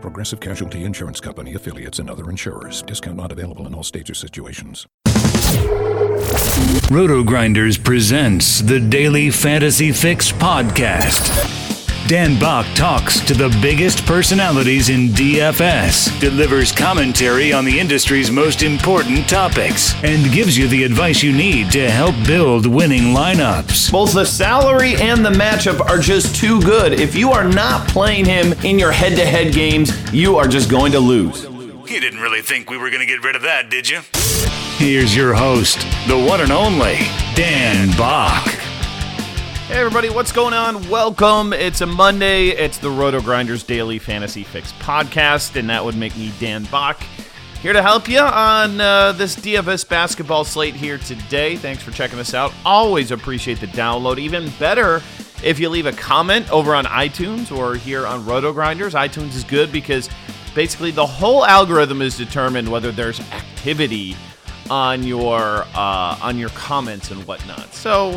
Progressive Casualty Insurance Company, affiliates, and other insurers. Discount not available in all states or situations. RotoGrinders presents the Daily Fantasy Fix podcast. Dan Bach talks to the biggest personalities in DFS, delivers commentary on the industry's most important topics, and gives you the advice you need to help build winning lineups. Both the salary and the matchup are just too good. If you are not playing him in your head-to-head games, you are just going to lose. You didn't really think we were going to get rid of that, did you? Here's your host, the one and only Dan Bach. Hey everybody, what's going on? Welcome. It's a Monday. It's the RotoGrinders Daily Fantasy Fix podcast, and that would make me Dan Bach. Here to help you on this DFS basketball slate here today. Thanks for checking us out. Always appreciate the download. Even better if you leave a comment over on iTunes or here on RotoGrinders. iTunes is good because basically the whole algorithm is determined whether there's activity on your comments and whatnot. So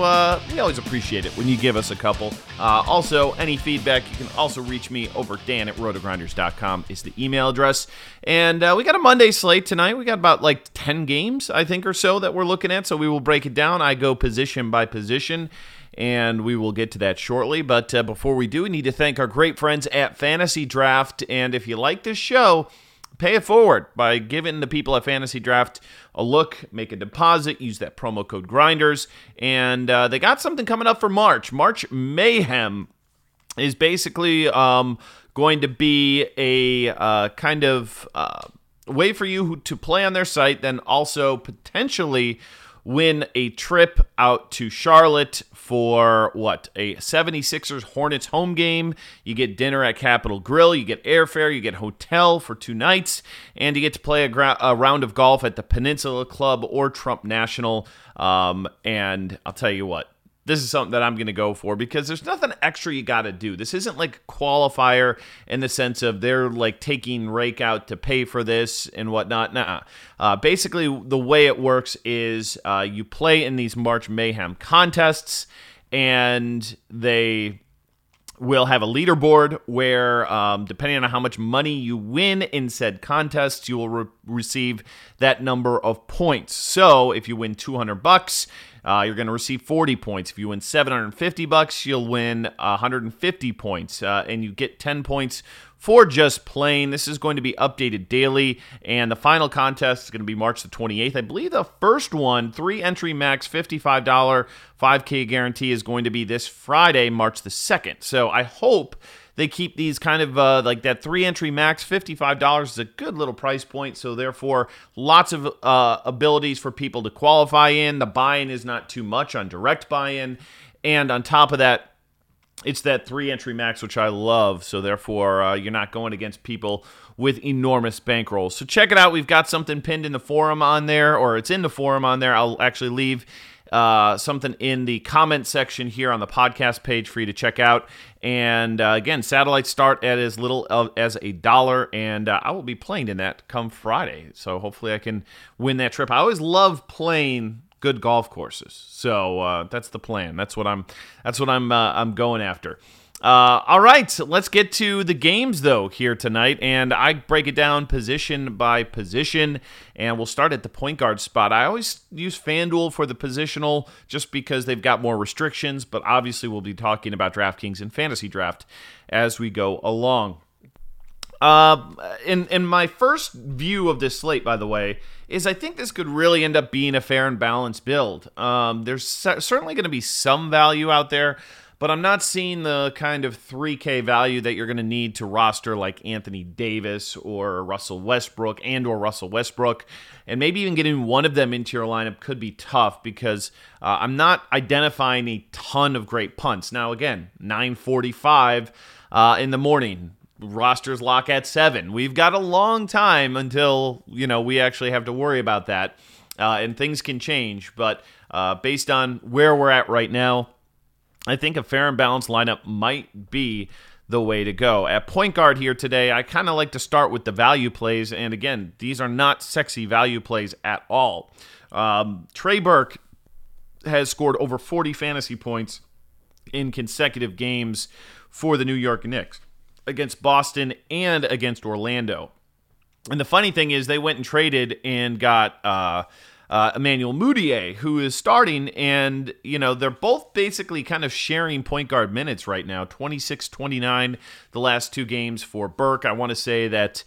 we always appreciate it when you give us a couple. Also, any feedback, you can also reach me over Dan at rotogrinders.com is the email address. And we got a Monday slate tonight. We got about 10 games, I think, or so that we're looking at. So we will break it down. I go position by position, and we will get to that shortly. But before we do, we need to thank our great friends at Fantasy Draft. And if you like this show, pay it forward by giving the people at Fantasy Draft a look, make a deposit, use that promo code GRINDERS, and they got something coming up for March. March Mayhem is basically going to be a kind of way for you to play on their site, then also potentially win a trip out to Charlotte for, a 76ers Hornets home game. You get dinner at Capitol Grill, you get airfare, you get hotel for 2 nights, and you get to play a round of golf at the Peninsula Club or Trump National. And I'll tell you what, this is something that I'm going to go for because there's nothing extra you got to do. This isn't like a qualifier in the sense of they're taking rake out to pay for this and whatnot. Nah. Basically, the way it works is you play in these March Mayhem contests, and they will have a leaderboard where, depending on how much money you win in said contests, you will receive that number of points. So if you win $200, you're going to receive 40 points. If you win $750, you'll win 150 points, and you get 10 points for just playing. This is going to be updated daily, and the final contest is going to be March the 28th. I believe the first one, 3-entry max, $55, 5K guarantee, is going to be this Friday, March the 2nd. So I hope they keep these kind of that 3-entry max, $55 is a good little price point. So therefore, lots of abilities for people to qualify in. The buy-in is not too much on direct buy-in. And on top of that, it's that 3-entry max, which I love. So therefore, you're not going against people with enormous bankrolls. So check it out. We've got something pinned in the forum on there, or it's in the forum on there. I'll actually leave something in the comment section here on the podcast page for you to check out. And again, satellites start at as little as $1, and I will be playing in that come Friday. So hopefully I can win that trip. I always love playing good golf courses, so that's the plan. That's what I'm going after. All right, so let's get to the games, though, here tonight, and I break it down position by position, and we'll start at the point guard spot. I always use FanDuel for the positional just because they've got more restrictions, but obviously we'll be talking about DraftKings and Fantasy Draft as we go along. In my first view of this slate, by the way, is I think this could really end up being a fair and balanced build. There's certainly going to be some value out there, but I'm not seeing the kind of 3K value that you're going to need to roster like Anthony Davis or Russell Westbrook. And maybe even getting one of them into your lineup could be tough because I'm not identifying a ton of great punts. Now, again, 9:45 in the morning. Rosters lock at 7. We've got a long time until, we actually have to worry about that. and things can change, but based on where we're at right now, I think a fair and balanced lineup might be the way to go. At point guard here today, I kind of like to start with the value plays, and again, these are not sexy value plays at all. Trey Burke has scored over 40 fantasy points in consecutive games for the New York Knicks, against Boston and against Orlando. And the funny thing is they went and traded and got Emmanuel Mudiay, who is starting, and you know they're both basically kind of sharing point guard minutes right now, 26-29 the last two games for Burke. I want to say that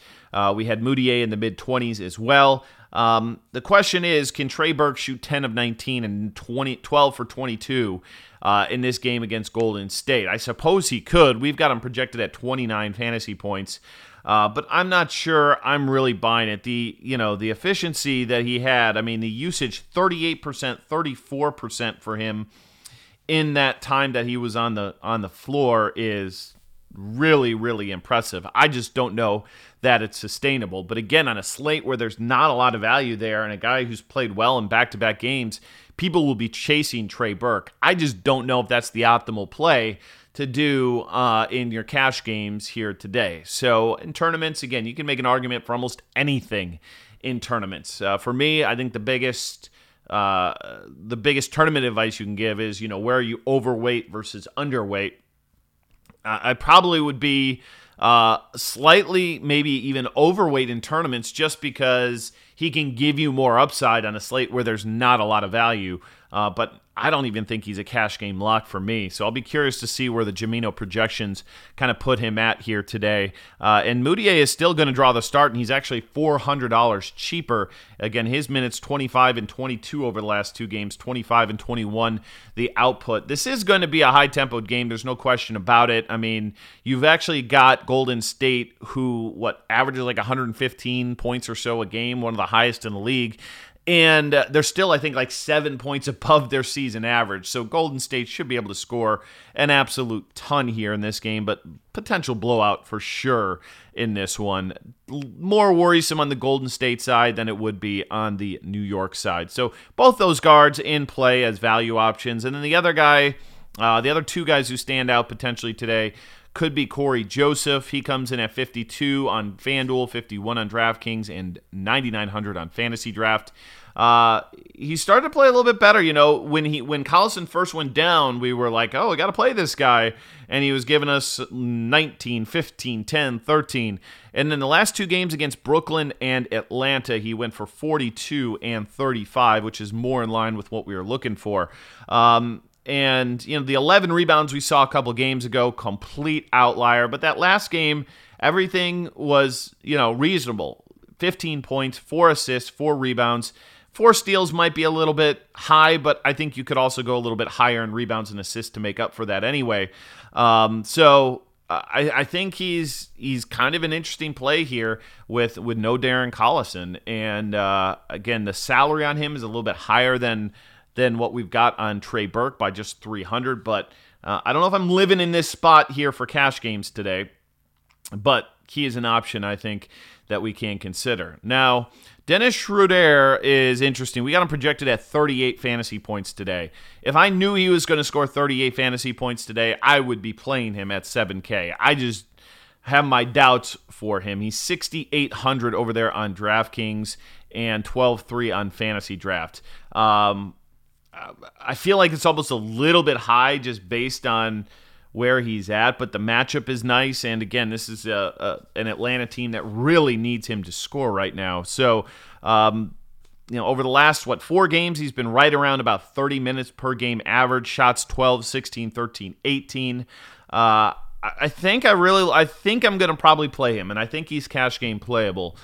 we had Mudiay in the mid-20s as well. The question is, can Trey Burke shoot 10 of 19 and 12 for 22 in this game against Golden State? I suppose he could. We've got him projected at 29 fantasy points. But I'm not sure I'm really buying it. The efficiency that he had, I mean, the usage, 38%, 34% for him in that time that he was on the floor is really, really impressive. I just don't know that it's sustainable. But again, on a slate where there's not a lot of value there and a guy who's played well in back-to-back games, people will be chasing Trey Burke. I just don't know if that's the optimal play to do in your cash games here today. So in tournaments, again, you can make an argument for almost anything in tournaments. For me, I think the biggest tournament advice you can give is, where are you overweight versus underweight? I probably would be slightly, maybe even overweight in tournaments just because he can give you more upside on a slate where there's not a lot of value. But I don't even think he's a cash game lock for me. So I'll be curious to see where the Jimeno projections kind of put him at here today. And Mudiay is still going to draw the start, and he's actually $400 cheaper. Again, his minutes 25 and 22 over the last two games, 25 and 21 the output. This is going to be a high-tempoed game. There's no question about it. I mean, you've actually got Golden State who, averages like 115 points or so a game, one of the highest in the league. And they're still, I think, like 7 points above their season average. So Golden State should be able to score an absolute ton here in this game, but potential blowout for sure in this one. More worrisome on the Golden State side than it would be on the New York side. So both those guards in play as value options. And then the other guy, the other two guys who stand out potentially today could be Corey Joseph. He comes in at 52 on FanDuel, 51 on DraftKings, and 9,900 on Fantasy Draft. He started to play a little bit better. When Collison first went down, we were like, oh, we got to play this guy. And he was giving us 19, 15, 10, 13. And then the last two games against Brooklyn and Atlanta, he went for 42 and 35, which is more in line with what we were looking for. And, the 11 rebounds we saw a couple games ago, complete outlier. But that last game, everything was, reasonable. 15 points, 4 assists, 4 rebounds. 4 steals might be a little bit high, but I think you could also go a little bit higher in rebounds and assists to make up for that anyway. So I think he's kind of an interesting play here with no Darren Collison. And, again, the salary on him is a little bit higher than what we've got on Trey Burke by just $300, but I don't know if I'm living in this spot here for cash games today, but he is an option, I think, that we can consider. Now, Dennis Schroeder is interesting. We got him projected at 38 fantasy points today. If I knew he was going to score 38 fantasy points today, I would be playing him at 7K. I just have my doubts for him. He's 6,800 over there on DraftKings and 12,3 on Fantasy Draft. I feel like it's almost a little bit high just based on where he's at, but the matchup is nice. And again, this is an Atlanta team that really needs him to score right now. So, over the last, 4 games, he's been right around about 30 minutes per game average, shots 12, 16, 13, 18. I think I'm going to probably play him, and I think he's cash game playable,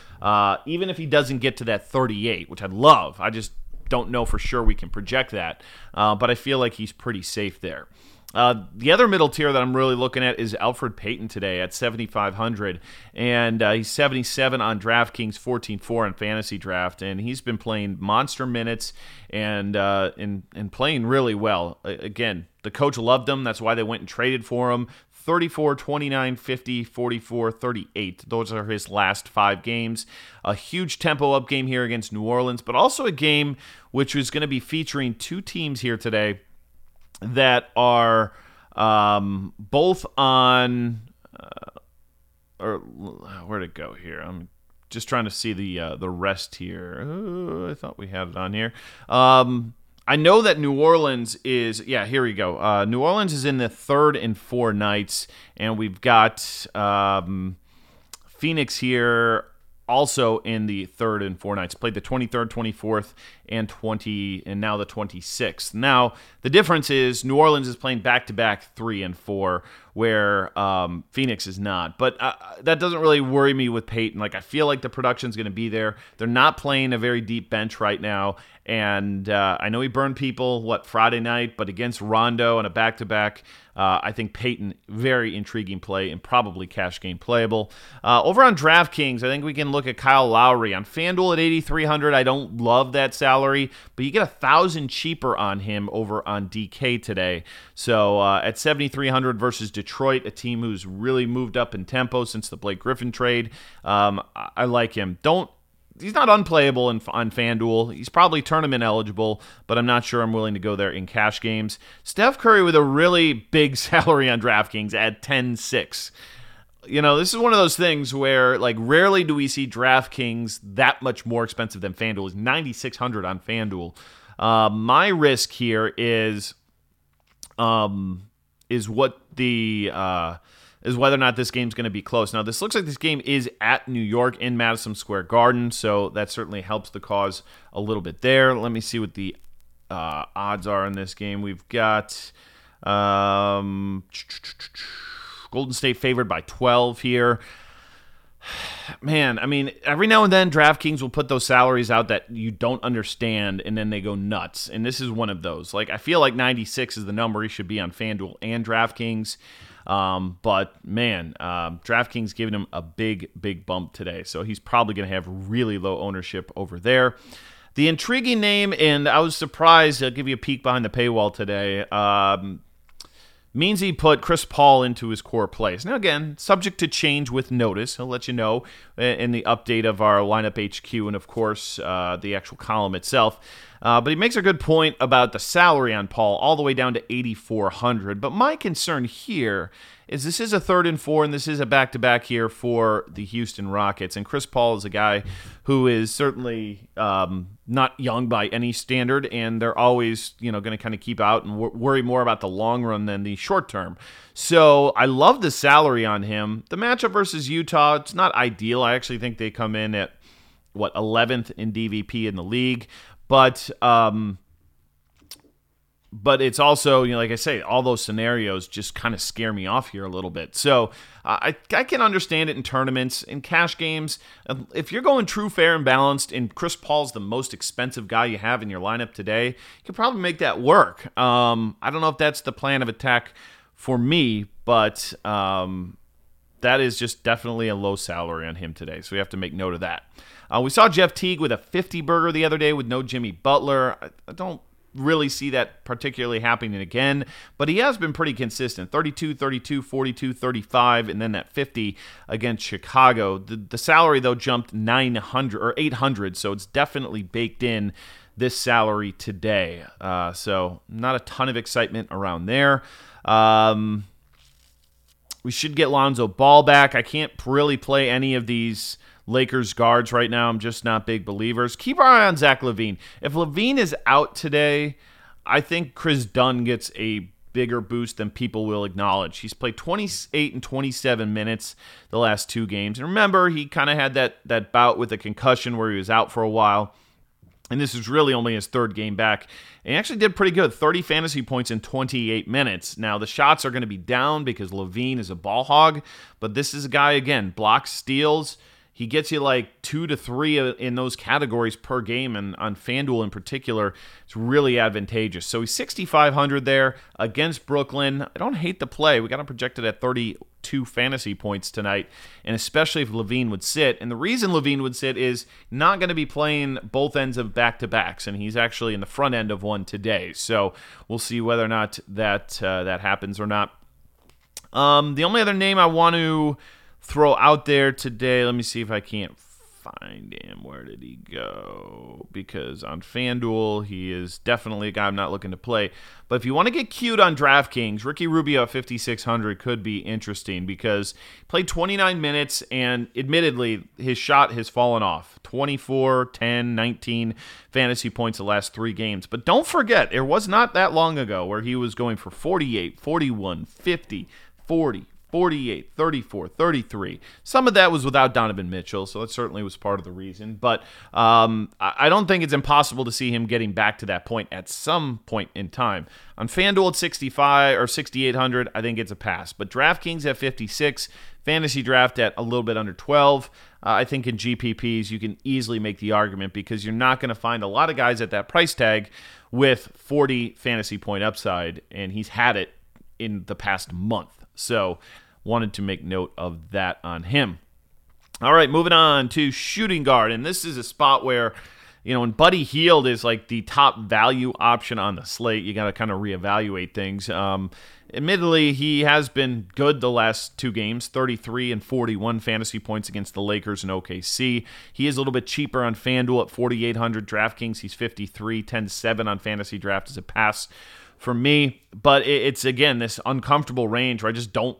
even if he doesn't get to that 38, which I'd love. I just don't know for sure we can project that, but I feel like he's pretty safe there. The other middle tier that I'm really looking at is Elfrid Payton today at 7,500, and he's 77 on DraftKings, 14-4 on Fantasy Draft, and he's been playing monster minutes and playing really well. Again, the coach loved him. That's why they went and traded for him. 34, 29, 50, 44, 38. Those are his last five games. A huge tempo-up game here against New Orleans, but also a game which is going to be featuring two teams here today that are both on... or where'd it go here? I'm just trying to see the rest here. I thought we had it on here. I know that New Orleans is... Yeah, here we go. New Orleans is in the third and four nights, and we've got Phoenix here also in the third and four nights. Played the 23rd, 24th, and now the 26th. Now, the difference is New Orleans is playing back-to-back 3 and 4, where Phoenix is not. But that doesn't really worry me with Peyton. Like, I feel like the production's going to be there. They're not playing a very deep bench right now. And I know he burned people, Friday night, but against Rondo on a back-to-back, I think Peyton, very intriguing play and probably cash game playable. Over on DraftKings, I think we can look at Kyle Lowry. On FanDuel at $8,300, I don't love that salary, but you get $1,000 cheaper on him over on DK today. So at $7,300 versus Detroit, a team who's really moved up in tempo since the Blake Griffin trade. I like him. He's not unplayable on FanDuel. He's probably tournament eligible, but I'm not sure I'm willing to go there in cash games. Steph Curry with a really big salary on DraftKings at $10,600. You know, this is one of those things where, like, rarely do we see DraftKings that much more expensive than FanDuel. It's $9,600 on FanDuel. My risk here is whether or not this game's going to be close. Now, this looks like this game is at New York in Madison Square Garden, so that certainly helps the cause a little bit there. Let me see what the odds are in this game. We've got Golden State favored by 12 here. Man, I mean, every now and then DraftKings will put those salaries out that you don't understand, and then they go nuts. And this is one of those. Like, I feel like 96 is the number he should be on FanDuel and DraftKings. But, man, DraftKings giving him a big, big bump today. So he's probably going to have really low ownership over there. The intriguing name, and I was surprised, I'll give you a peek behind the paywall today, means he put Chris Paul into his core plays. Now, again, subject to change with notice. He'll let you know in the update of our lineup HQ and, of course, the actual column itself. But he makes a good point about the salary on Paul all the way down to $8,400. But my concern here is this is a 3rd and 4, and this is a back-to-back here for the Houston Rockets. And Chris Paul is a guy who is certainly not young by any standard, and they're always, you know, going to kind of keep out and worry more about the long run than the short term. So I love the salary on him. The matchup versus Utah, it's not ideal. I actually think they come in at, 11th in DVP in the league. But it's also, you know, like I say, all those scenarios just kind of scare me off here a little bit. So I can understand it in tournaments, in cash games. If you're going true, fair, and balanced, and Chris Paul's the most expensive guy you have in your lineup today, you can probably make that work. I don't know if that's the plan of attack for me, but that is just definitely a low salary on him today. So we have to make note of that. We saw Jeff Teague with a 50-burger the other day with no Jimmy Butler. I don't really see that particularly happening again, but he has been pretty consistent. 32, 32, 42, 35, and then that 50 against Chicago. The salary, though, jumped $800, so it's definitely baked in this salary today. So not a ton of excitement around there. We should get Lonzo Ball back. I can't really play any of these Lakers guards right now. I'm just not big believers. Keep our eye on Zach LaVine. If LaVine is out today, I think Chris Dunn gets a bigger boost than people will acknowledge. He's played 28 and 27 minutes the last two games. And remember, he kind of had that bout with a concussion where he was out for a while. And this is really only his third game back. And he actually did pretty good, 30 fantasy points in 28 minutes. Now, the shots are going to be down because LaVine is a ball hog. But this is a guy, again, blocks, steals. He gets you like 2 to 3 in those categories per game, and on FanDuel in particular, it's really advantageous. So he's $6,500 there against Brooklyn. I don't hate the play. We got him projected at 32 fantasy points tonight, and especially if LaVine would sit. And the reason LaVine would sit is not going to be playing both ends of back-to-backs, and he's actually in the front end of one today. So we'll see whether or not that happens or not. The only other name I want to throw out there today, let me see if I can't find him. Where did he go? Because on FanDuel, he is definitely a guy I'm not looking to play. But if you want to get cute on DraftKings, Ricky Rubio at 5,600 could be interesting because he played 29 minutes, and admittedly, his shot has fallen off. 24, 10, 19 fantasy points the last three games. But don't forget, it was not that long ago where he was going for 48, 41, 50, 40, 48, 34, 33. Some of that was without Donovan Mitchell, so that certainly was part of the reason. But I don't think it's impossible to see him getting back to that point at some point in time. On FanDuel at 65 or 6,800, I think it's a pass. But DraftKings at 56, Fantasy Draft at a little bit under 12. I think in GPPs you can easily make the argument because you're not going to find a lot of guys at that price tag with 40 fantasy point upside, and he's had it in the past month. So wanted to make note of that on him. All right, moving on to shooting guard. And this is a spot where, you know, when Buddy Hield is like the top value option on the slate, you got to kind of reevaluate things. Admittedly, he has been good the last two games, 33 and 41 fantasy points against the Lakers and OKC. He is a little bit cheaper on FanDuel at 4,800. DraftKings, he's 53, 10-7 on Fantasy Draft as a pass for me, but it's, again, this uncomfortable range where I don't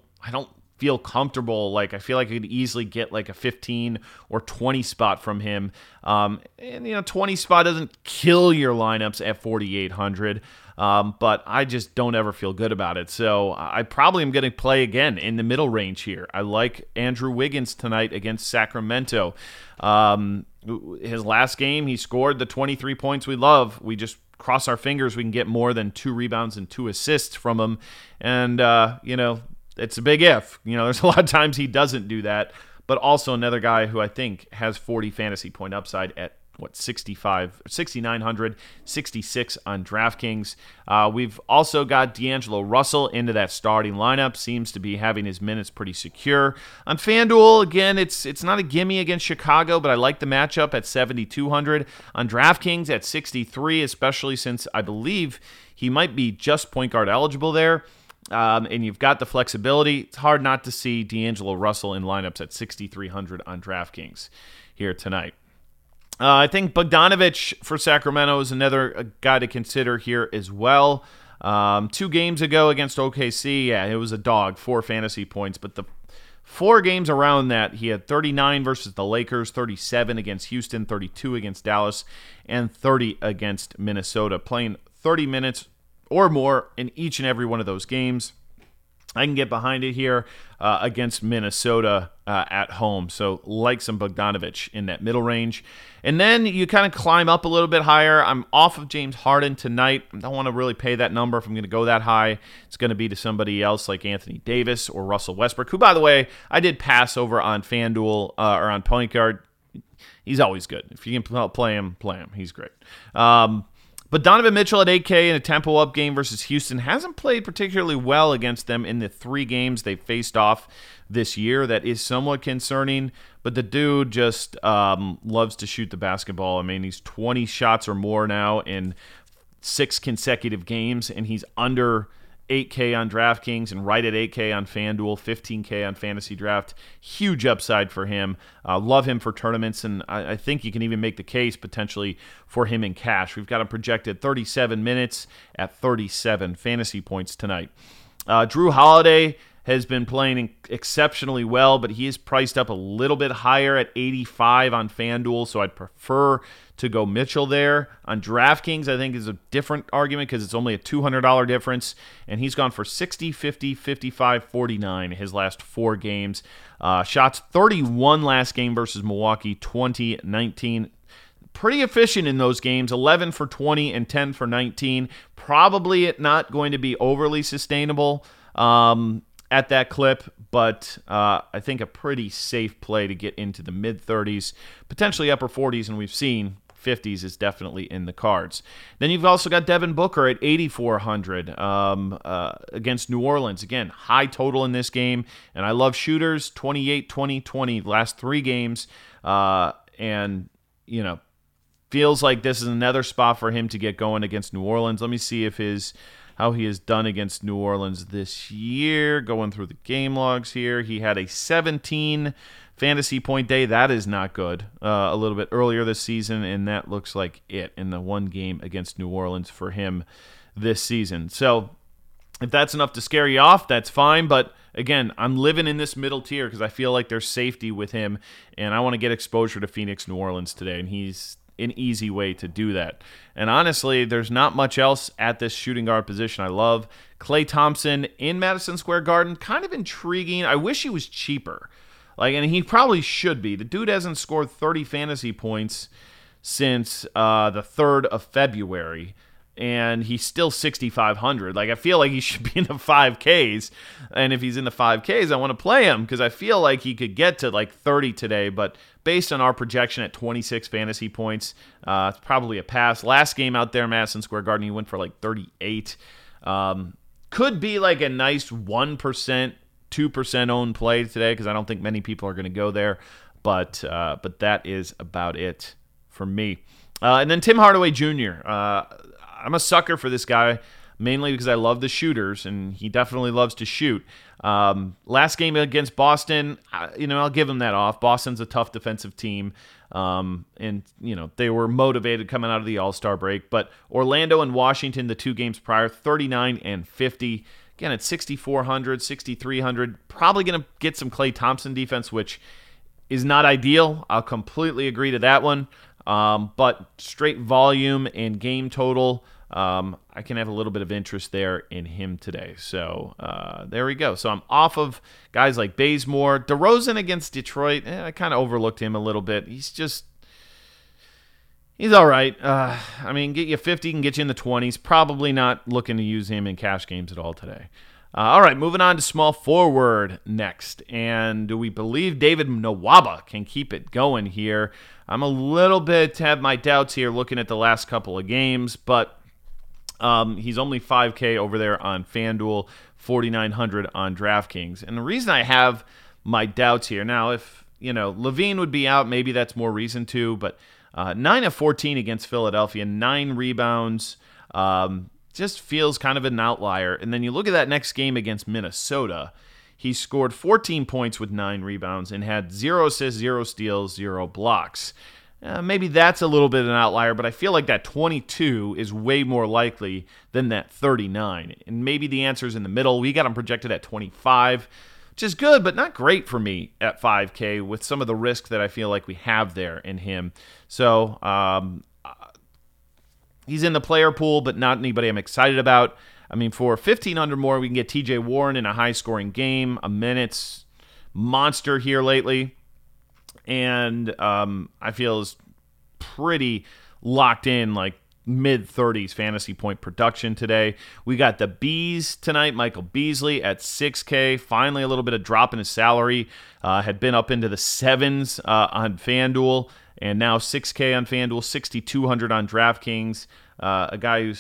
feel comfortable. Like, I feel like I could easily get like a 15 or 20 spot from him. And, you know, 20 spot doesn't kill your lineups at 4,800, but I just don't ever feel good about it. So I probably am going to play again in the middle range here. I like Andrew Wiggins tonight against Sacramento. His last game, he scored the 23 points we love. We just cross our fingers we can get more than 2 rebounds and 2 assists from him. And, you know, it's a big if. You know, there's a lot of times he doesn't do that. But also another guy who I think has 40 fantasy point upside at, 6,900, 66 on DraftKings. We've also got D'Angelo Russell into that starting lineup. Seems to be having his minutes pretty secure. On FanDuel, again, it's not a gimme against Chicago, but I like the matchup at 7,200. On DraftKings at 63, especially since I believe he might be just point guard eligible there. And you've got the flexibility. It's hard not to see D'Angelo Russell in lineups at 6,300 on DraftKings here tonight. I think Bogdanovich for Sacramento is another guy to consider here as well. 2 games ago against OKC, yeah, it was a dog, 4 fantasy points. But the 4 games around that, he had 39 versus the Lakers, 37 against Houston, 32 against Dallas, and 30 against Minnesota, playing 30 minutes or more in each and every one of those games. I can get behind it here against Minnesota at home. So like some Bogdanovich in that middle range. And then you kind of climb up a little bit higher. I'm off of James Harden tonight. I don't want to really pay that number. If I'm going to go that high, it's going to be to somebody else like Anthony Davis or Russell Westbrook, who, by the way, I did pass over on FanDuel or on Point Guard. He's always good. If you can play him, play him. He's great. But Donovan Mitchell at 8K in a tempo-up game versus Houston hasn't played particularly well against them in the 3 games they faced off this year. That is somewhat concerning, but the dude just loves to shoot the basketball. I mean, he's 20 shots or more now in 6 consecutive games, and he's under 8K on DraftKings and right at 8K on FanDuel, 15K on Fantasy Draft. Huge upside for him. Love him for tournaments, and I think you can even make the case potentially for him in cash. We've got him projected 37 minutes at 37 fantasy points tonight. Drew Holiday has been playing exceptionally well, but he is priced up a little bit higher at 85 on FanDuel, so I'd prefer to go Mitchell there. On DraftKings, I think is a different argument because it's only a $200 difference, and he's gone for 60, 50, 55, 49 his last 4 games. Shots 31 last game versus Milwaukee, 20, 19. Pretty efficient in those games, 11 for 20 and 10 for 19. Probably it not going to be overly sustainable. At that clip, but I think a pretty safe play to get into the mid-30s, potentially upper 40s, and we've seen 50s is definitely in the cards. Then you've also got Devin Booker at 8,400 against New Orleans. Again, high total in this game, and I love shooters, 28, 20, 20, last 3 games, and, you know, feels like this is another spot for him to get going against New Orleans. Let me see if his how he has done against New Orleans this year. Going through the game logs here, he had a 17 fantasy point day. That is not good. A little bit earlier this season, and that looks like it in the one game against New Orleans for him this season. So if that's enough to scare you off, that's fine. But again, I'm living in this middle tier because I feel like there's safety with him, and I want to get exposure to Phoenix, New Orleans today, and he's an easy way to do that. And honestly, there's not much else at this shooting guard position I love. Klay Thompson in Madison Square Garden, kind of intriguing. I wish he was cheaper. And he probably should be. The dude hasn't scored 30 fantasy points since the 3rd of February, and he's still 6,500. I feel like he should be in the 5Ks, and if he's in the 5Ks, I want to play him because I feel like he could get to 30 today, but based on our projection at 26 fantasy points, it's probably a pass. Last game out there, Madison Square Garden, he went for 38. Could be a nice 1%, 2% owned play today because I don't think many people are going to go there, but that is about it for me. And then Tim Hardaway Jr., I'm a sucker for this guy, mainly because I love the shooters, and he definitely loves to shoot. Last game against Boston, I'll give him that off. Boston's a tough defensive team, and they were motivated coming out of the All-Star break. But Orlando and Washington, the two games prior, 39 and 50. Again, at 6,400, 6,300. Probably going to get some Klay Thompson defense, which is not ideal. I'll completely agree to that one. But straight volume and game total, I can have a little bit of interest there in him today. So there we go. So I'm off of guys like Bazemore. DeRozan against Detroit, I kind of overlooked him a little bit. He's all right. Get you 50, can get you in the 20s. Probably not looking to use him in cash games at all today. All right, moving on to small forward next. And do we believe David Nwaba can keep it going here? I'm a little bit have my doubts here looking at the last couple of games, but he's only 5K over there on FanDuel, 4,900 on DraftKings. And the reason I have my doubts here, now if, LaVine would be out, maybe that's more reason to, but 9 of 14 against Philadelphia, 9 rebounds, just feels kind of an outlier. And then you look at that next game against Minnesota. He scored 14 points with 9 rebounds and had 0 assists, 0 steals, 0 blocks. Maybe that's a little bit of an outlier, but I feel like that 22 is way more likely than that 39. And maybe the answer is in the middle. We got him projected at 25, which is good, but not great for me at 5K with some of the risk that I feel like we have there in him. So, he's in the player pool, but not anybody I'm excited about. For 1,500 more, we can get TJ Warren in a high-scoring game, a minute's monster here lately, and I feel is pretty locked in, mid-30s fantasy point production today. We got the Bees tonight, Michael Beasley at 6K. Finally, a little bit of drop in his salary. Had been up into the 7s on FanDuel. And now 6K on FanDuel, 6,200 on DraftKings, a guy who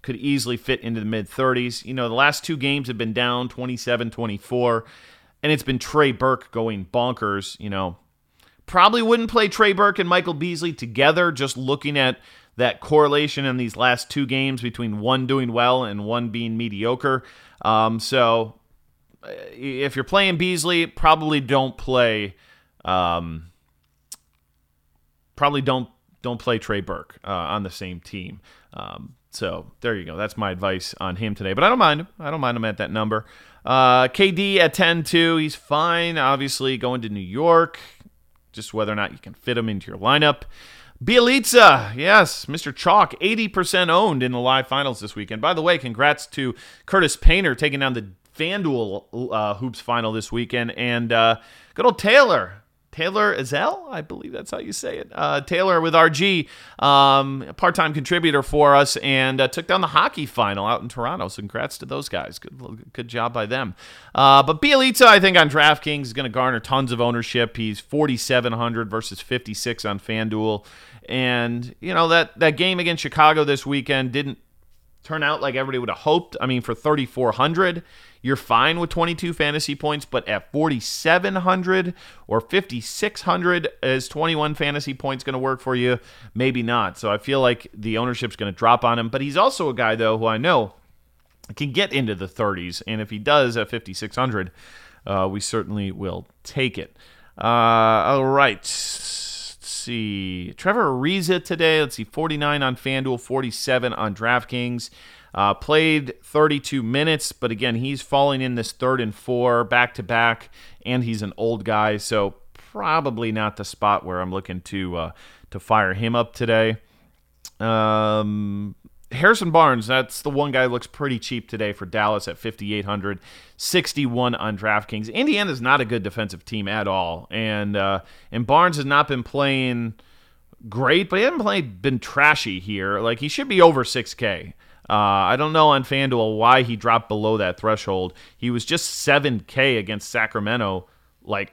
could easily fit into the mid-30s. The last two games have been down 27-24, and it's been Trey Burke going bonkers. Probably wouldn't play Trey Burke and Michael Beasley together, just looking at that correlation in these last two games between one doing well and one being mediocre. So if you're playing Beasley, probably don't play... Probably don't play Trey Burke on the same team. So there you go. That's my advice on him today. But I don't mind him. I don't mind him at that number. KD at 10-2. He's fine. Obviously going to New York. Just whether or not you can fit him into your lineup. Bielitsa, yes, Mr. Chalk, 80% owned in the live finals this weekend. By the way, congrats to Curtis Painter taking down the FanDuel Hoops final this weekend. And good old Taylor Ezell, I believe that's how you say it. Taylor with RG, a part-time contributor for us, and took down the hockey final out in Toronto. So congrats to those guys. Good job by them. But Bielitsa, I think, on DraftKings is going to garner tons of ownership. He's 4,700 versus 56 on FanDuel. And, that game against Chicago this weekend didn't turn out like everybody would have hoped. For 3,400. You're fine with 22 fantasy points, but at 4,700 or 5,600, is 21 fantasy points going to work for you? Maybe not. So I feel like the ownership's going to drop on him. But he's also a guy, though, who I know can get into the 30s. And if he does at 5,600, we certainly will take it. All right. Let's see. Trevor Ariza today. Let's see. 49 on FanDuel, 47 on DraftKings. Played 32 minutes, but again, he's falling in this 3rd and 4 back-to-back, and he's an old guy, so probably not the spot where I'm looking to fire him up today. Harrison Barnes, that's the one guy who looks pretty cheap today for Dallas at 5,800, 61 on DraftKings. Indiana's not a good defensive team at all, and Barnes has not been playing great, but he hasn't been trashy here. Like, he should be over 6K. I don't know on FanDuel why he dropped below that threshold. He was just 7K against Sacramento like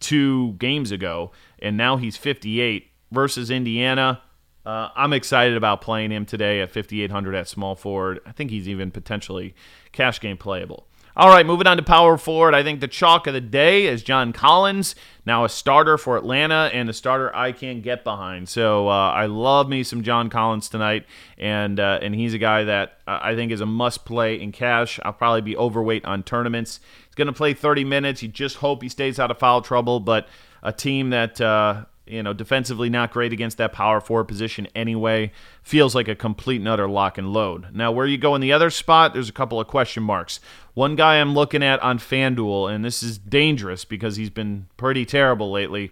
2 games ago, and now he's 58 versus Indiana. I'm excited about playing him today at 5,800 at small forward. I think he's even potentially cash game playable. All right, moving on to power forward. I think the chalk of the day is John Collins, now a starter for Atlanta and a starter I can get behind. So I love me some John Collins tonight, and he's a guy that I think is a must-play in cash. I'll probably be overweight on tournaments. He's going to play 30 minutes. You just hope he stays out of foul trouble, but a team that defensively not great against that power forward position anyway. Feels like a complete and utter lock and load. Now, where you go in the other spot, there's a couple of question marks. One guy I'm looking at on FanDuel, and this is dangerous because he's been pretty terrible lately,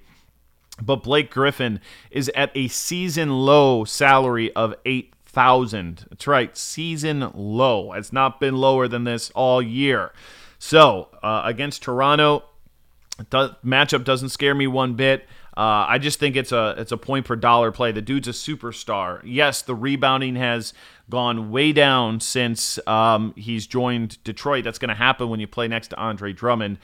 but Blake Griffin is at a season-low salary of $8,000. That's right, season low. It's not been lower than this all year. So, against Toronto, the matchup doesn't scare me one bit. I just think it's a point per dollar play. The dude's a superstar. Yes, the rebounding has gone way down since he's joined Detroit. That's going to happen when you play next to Andre Drummond.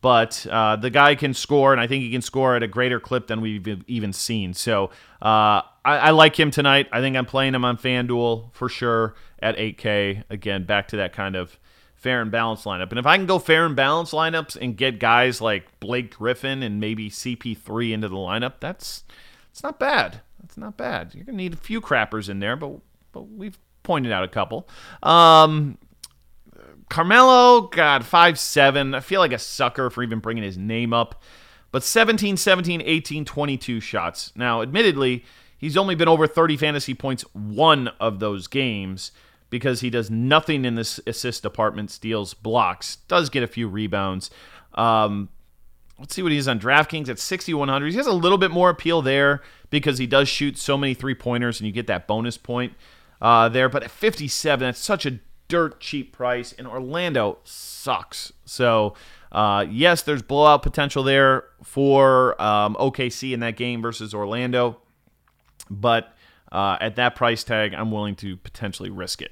But the guy can score, and I think he can score at a greater clip than we've even seen. So I like him tonight. I think I'm playing him on FanDuel for sure at 8K. Again, back to that kind of fair and balanced lineup. And if I can go fair and balanced lineups and get guys like Blake Griffin and maybe CP3 into the lineup, it's not bad. That's not bad. You're going to need a few crappers in there, but we've pointed out a couple. Carmelo, 5'7". I feel like a sucker for even bringing his name up. But 17, 17, 18, 22 shots. Now, admittedly, he's only been over 30 fantasy points one of those games, because he does nothing in this assist department, steals, blocks, does get a few rebounds. Let's see what he is on DraftKings at 6,100. He has a little bit more appeal there because he does shoot so many three-pointers, and you get that bonus point there. But at 57, that's such a dirt cheap price, and Orlando sucks. So, yes, there's blowout potential there for OKC in that game versus Orlando, but at that price tag, I'm willing to potentially risk it.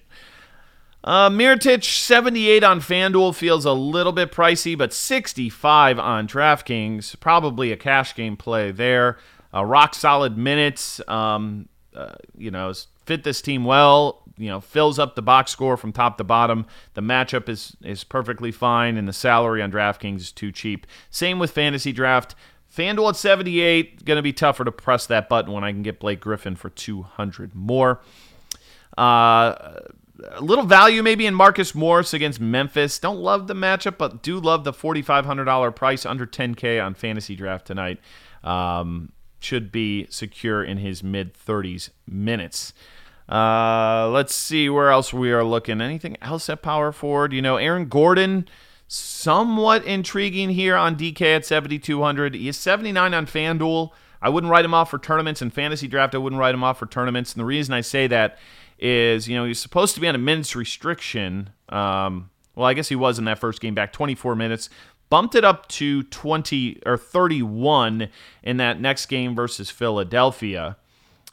Mirotić, 78 on FanDuel, feels a little bit pricey, but 65 on DraftKings, probably a cash game play there. Rock solid minutes, fit this team well, fills up the box score from top to bottom. The matchup is perfectly fine, and the salary on DraftKings is too cheap. Same with Fantasy Draft. FanDuel at 78, going to be tougher to press that button when I can get Blake Griffin for 200 more. A little value maybe in Marcus Morris against Memphis. Don't love the matchup, but do love the $4,500 price under 10K on Fantasy Draft tonight. Should be secure in his mid-30s minutes. Let's see where else we are looking. Anything else at power forward? Aaron Gordon, somewhat intriguing here on DK at 7,200. He is 79 on FanDuel. I wouldn't write him off for tournaments. In Fantasy Draft, I wouldn't write him off for tournaments. And the reason I say that is, he's supposed to be on a minutes restriction. I guess he was in that first game back, 24 minutes. Bumped it up to 20 or 31 in that next game versus Philadelphia.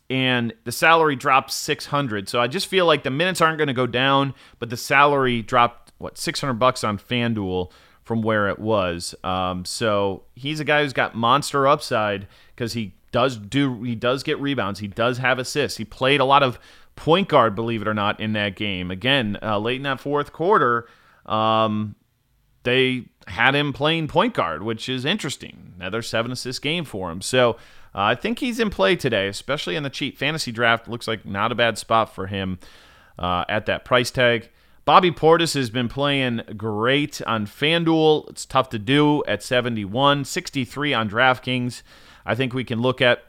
And the salary dropped 600. So I just feel like the minutes aren't going to go down, but the salary dropped $600 on FanDuel from where it was. So he's a guy who's got monster upside because he does get rebounds. He does have assists. He played a lot of point guard, believe it or not, in that game. Again, late in that fourth quarter, they had him playing point guard, which is interesting. Another 7-assist game for him. So I think he's in play today, especially in the cheap fantasy draft. Looks like not a bad spot for him at that price tag. Bobby Portis has been playing great on FanDuel. It's tough to do at 71, 63 on DraftKings. I think we can look at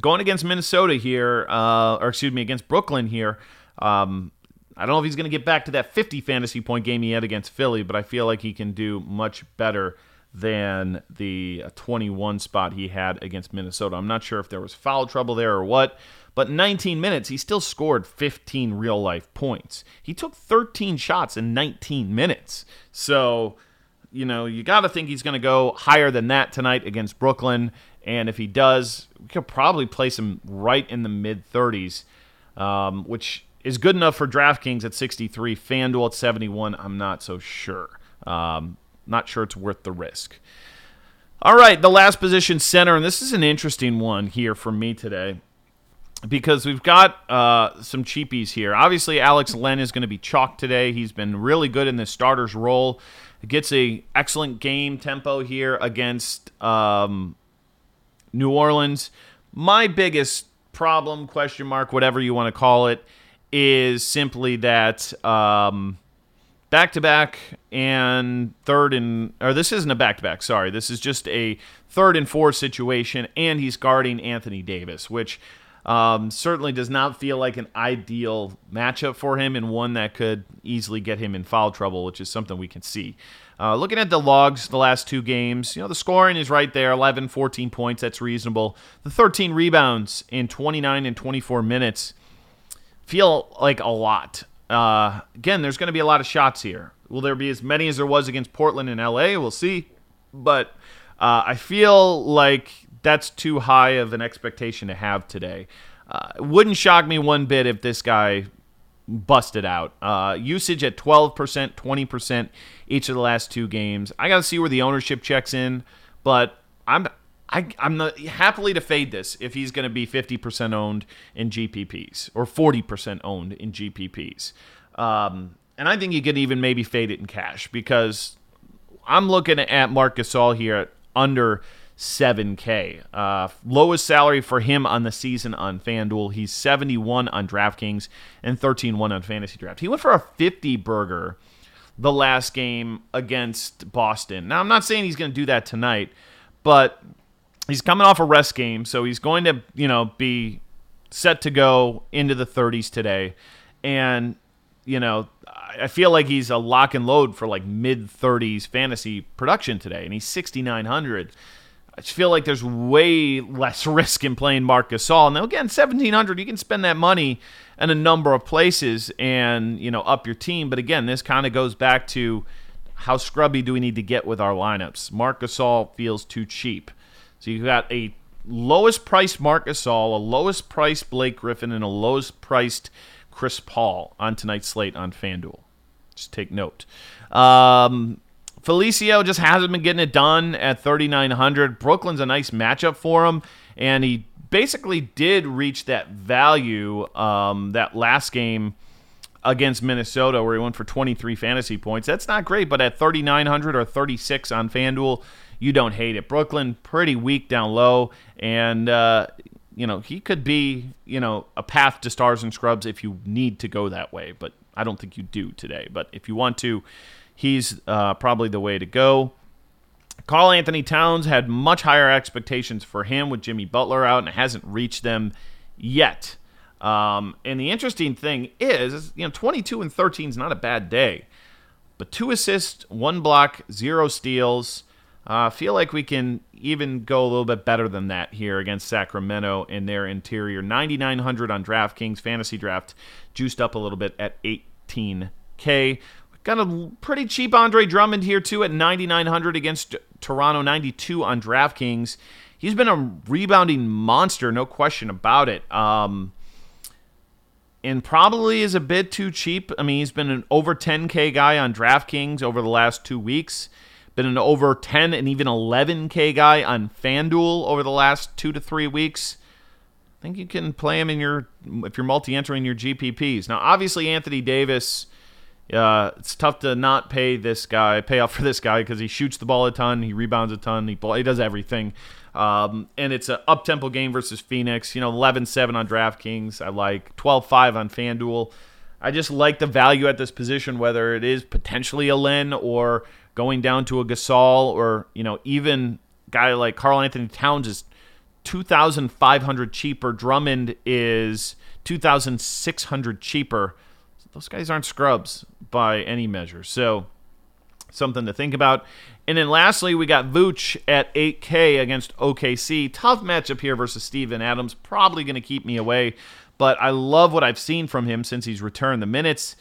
going against Minnesota here, against Brooklyn here. I don't know if he's going to get back to that 50 fantasy point game he had against Philly, but I feel like he can do much better than the 21 spot he had against Minnesota. I'm not sure if there was foul trouble there or what, but in 19 minutes, he still scored 15 real-life points. He took 13 shots in 19 minutes. So, you know, you got to think he's going to go higher than that tonight against Brooklyn, and if he does, we could probably place him right in the mid-30s, which is good enough for DraftKings at 63, FanDuel at 71. I'm not so sure. Not sure it's worth the risk. All right, the last position, center, and this is an interesting one here for me today because we've got some cheapies here. Obviously, Alex Len is going to be chalked today. He's been really good in the starter's role. Gets an excellent game tempo here against New Orleans. My biggest problem, question mark, whatever you want to call it, is simply that back-to-back and third and... Or this isn't a back-to-back, sorry. This is just a third and four situation, and he's guarding Anthony Davis, which certainly does not feel like an ideal matchup for him and one that could easily get him in foul trouble, which is something we can see. Looking at the logs the last two games, you know, the scoring is right there, 11, 14 points. That's reasonable. The 13 rebounds in 29 and 24 minutes feel like a lot. Again, there's going to be a lot of shots here. Will there be as many as there was against Portland and LA? We'll see. But I feel like that's too high of an expectation to have today. It wouldn't shock me one bit if this guy busted out. Usage at 12%, 20% each of the last two games. I got to see where the ownership checks in, but I'm not happily to fade this if he's going to be 50% owned in GPPs or 40% owned in GPPs. And I think you could even maybe fade it in cash because I'm looking at Marc Gasol here at under $7,000. Lowest salary for him on the season on FanDuel. He's 71 on DraftKings and 13-1 on Fantasy Draft. He went for a 50-burger the last game against Boston. Now, I'm not saying he's going to do that tonight, but he's coming off a rest game, so he's going to, you know, be set to go into the 30s today. And, you know, I feel like he's a lock and load for like mid-30s fantasy production today, and he's 6,900. I just feel like there's way less risk in playing Marc Gasol. Now, again, 1,700, you can spend that money in a number of places and, you know, up your team. But, again, this kind of goes back to how scrubby do we need to get with our lineups. Marc Gasol feels too cheap. So you've got a lowest-priced Marc Gasol, a lowest-priced Blake Griffin, and a lowest-priced Chris Paul on tonight's slate on FanDuel. Just take note. Felicio just hasn't been getting it done at 3,900. Brooklyn's a nice matchup for him, and he basically did reach that value that last game against Minnesota where he went for 23 fantasy points. That's not great, but at 3,900 or 36 on FanDuel, you don't hate it. Brooklyn, pretty weak down low, and, you know, he could be, you know, a path to stars and scrubs if you need to go that way, but I don't think you do today. But if you want to, he's probably the way to go. Karl Anthony Towns had much higher expectations for him with Jimmy Butler out and hasn't reached them yet. And the interesting thing is, you know, 22 and 13 is not a bad day, but 2 assists, 1 block, 0 steals. I feel like we can even go a little bit better than that here against Sacramento in their interior. 9,900 on DraftKings. Fantasy Draft juiced up a little bit at 18K. Got a pretty cheap Andre Drummond here, too, at 9,900 against Toronto, 92 on DraftKings. He's been a rebounding monster, no question about it. And probably is a bit too cheap. I mean, he's been an over 10K guy on DraftKings over the last 2 weeks. Been an over 10 and even 11K guy on FanDuel over the last 2 to 3 weeks. I think you can play him in your if you're multi-entering your GPPs. Now, obviously, Anthony Davis, it's tough to not pay off for this guy because he shoots the ball a ton, he rebounds a ton, he does everything. And it's an up-tempo game versus Phoenix. You know, 11-7 on DraftKings. I like 12-5 on FanDuel. I just like the value at this position, whether it is potentially a Lin or going down to a Gasol, or, you know, even a guy like Karl Anthony Towns is $2,500 cheaper. Drummond is $2,600 cheaper. Those guys aren't scrubs by any measure. So something to think about. And then lastly, we got Vooch at $8K against OKC. Tough matchup here versus Steven Adams. Probably going to keep me away, but I love what I've seen from him since he's returned. The minutes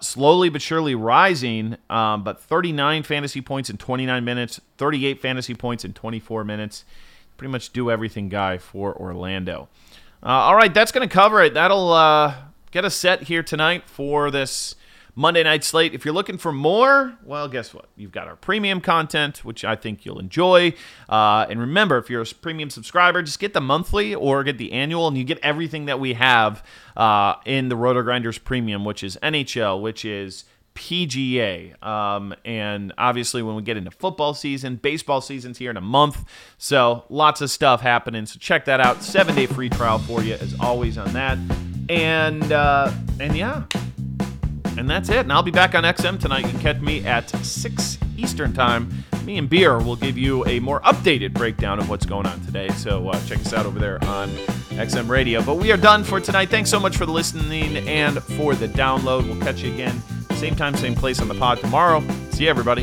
slowly but surely rising, but 39 fantasy points in 29 minutes, 38 fantasy points in 24 minutes. Pretty much do everything guy for Orlando. All right, that's going to cover it. That'll get us set here tonight for this Monday night slate. If you're looking for more, well, guess what? You've got our premium content, which I think you'll enjoy. And remember, if you're a premium subscriber, just get the monthly or get the annual, and you get everything that we have in the RotoGrinders Premium, which is NHL, which is PGA. And obviously, when we get into football season, baseball season's here in a month. So lots of stuff happening. So check that out. 7-day free trial for you, as always, on that. And yeah. And that's it. And I'll be back on XM tonight. You can catch me at 6 Eastern time. Me and Beer will give you a more updated breakdown of what's going on today. So check us out over there on XM Radio. But we are done for tonight. Thanks so much for the listening and for the download. We'll catch you again. Same time, same place on the pod tomorrow. See you, everybody.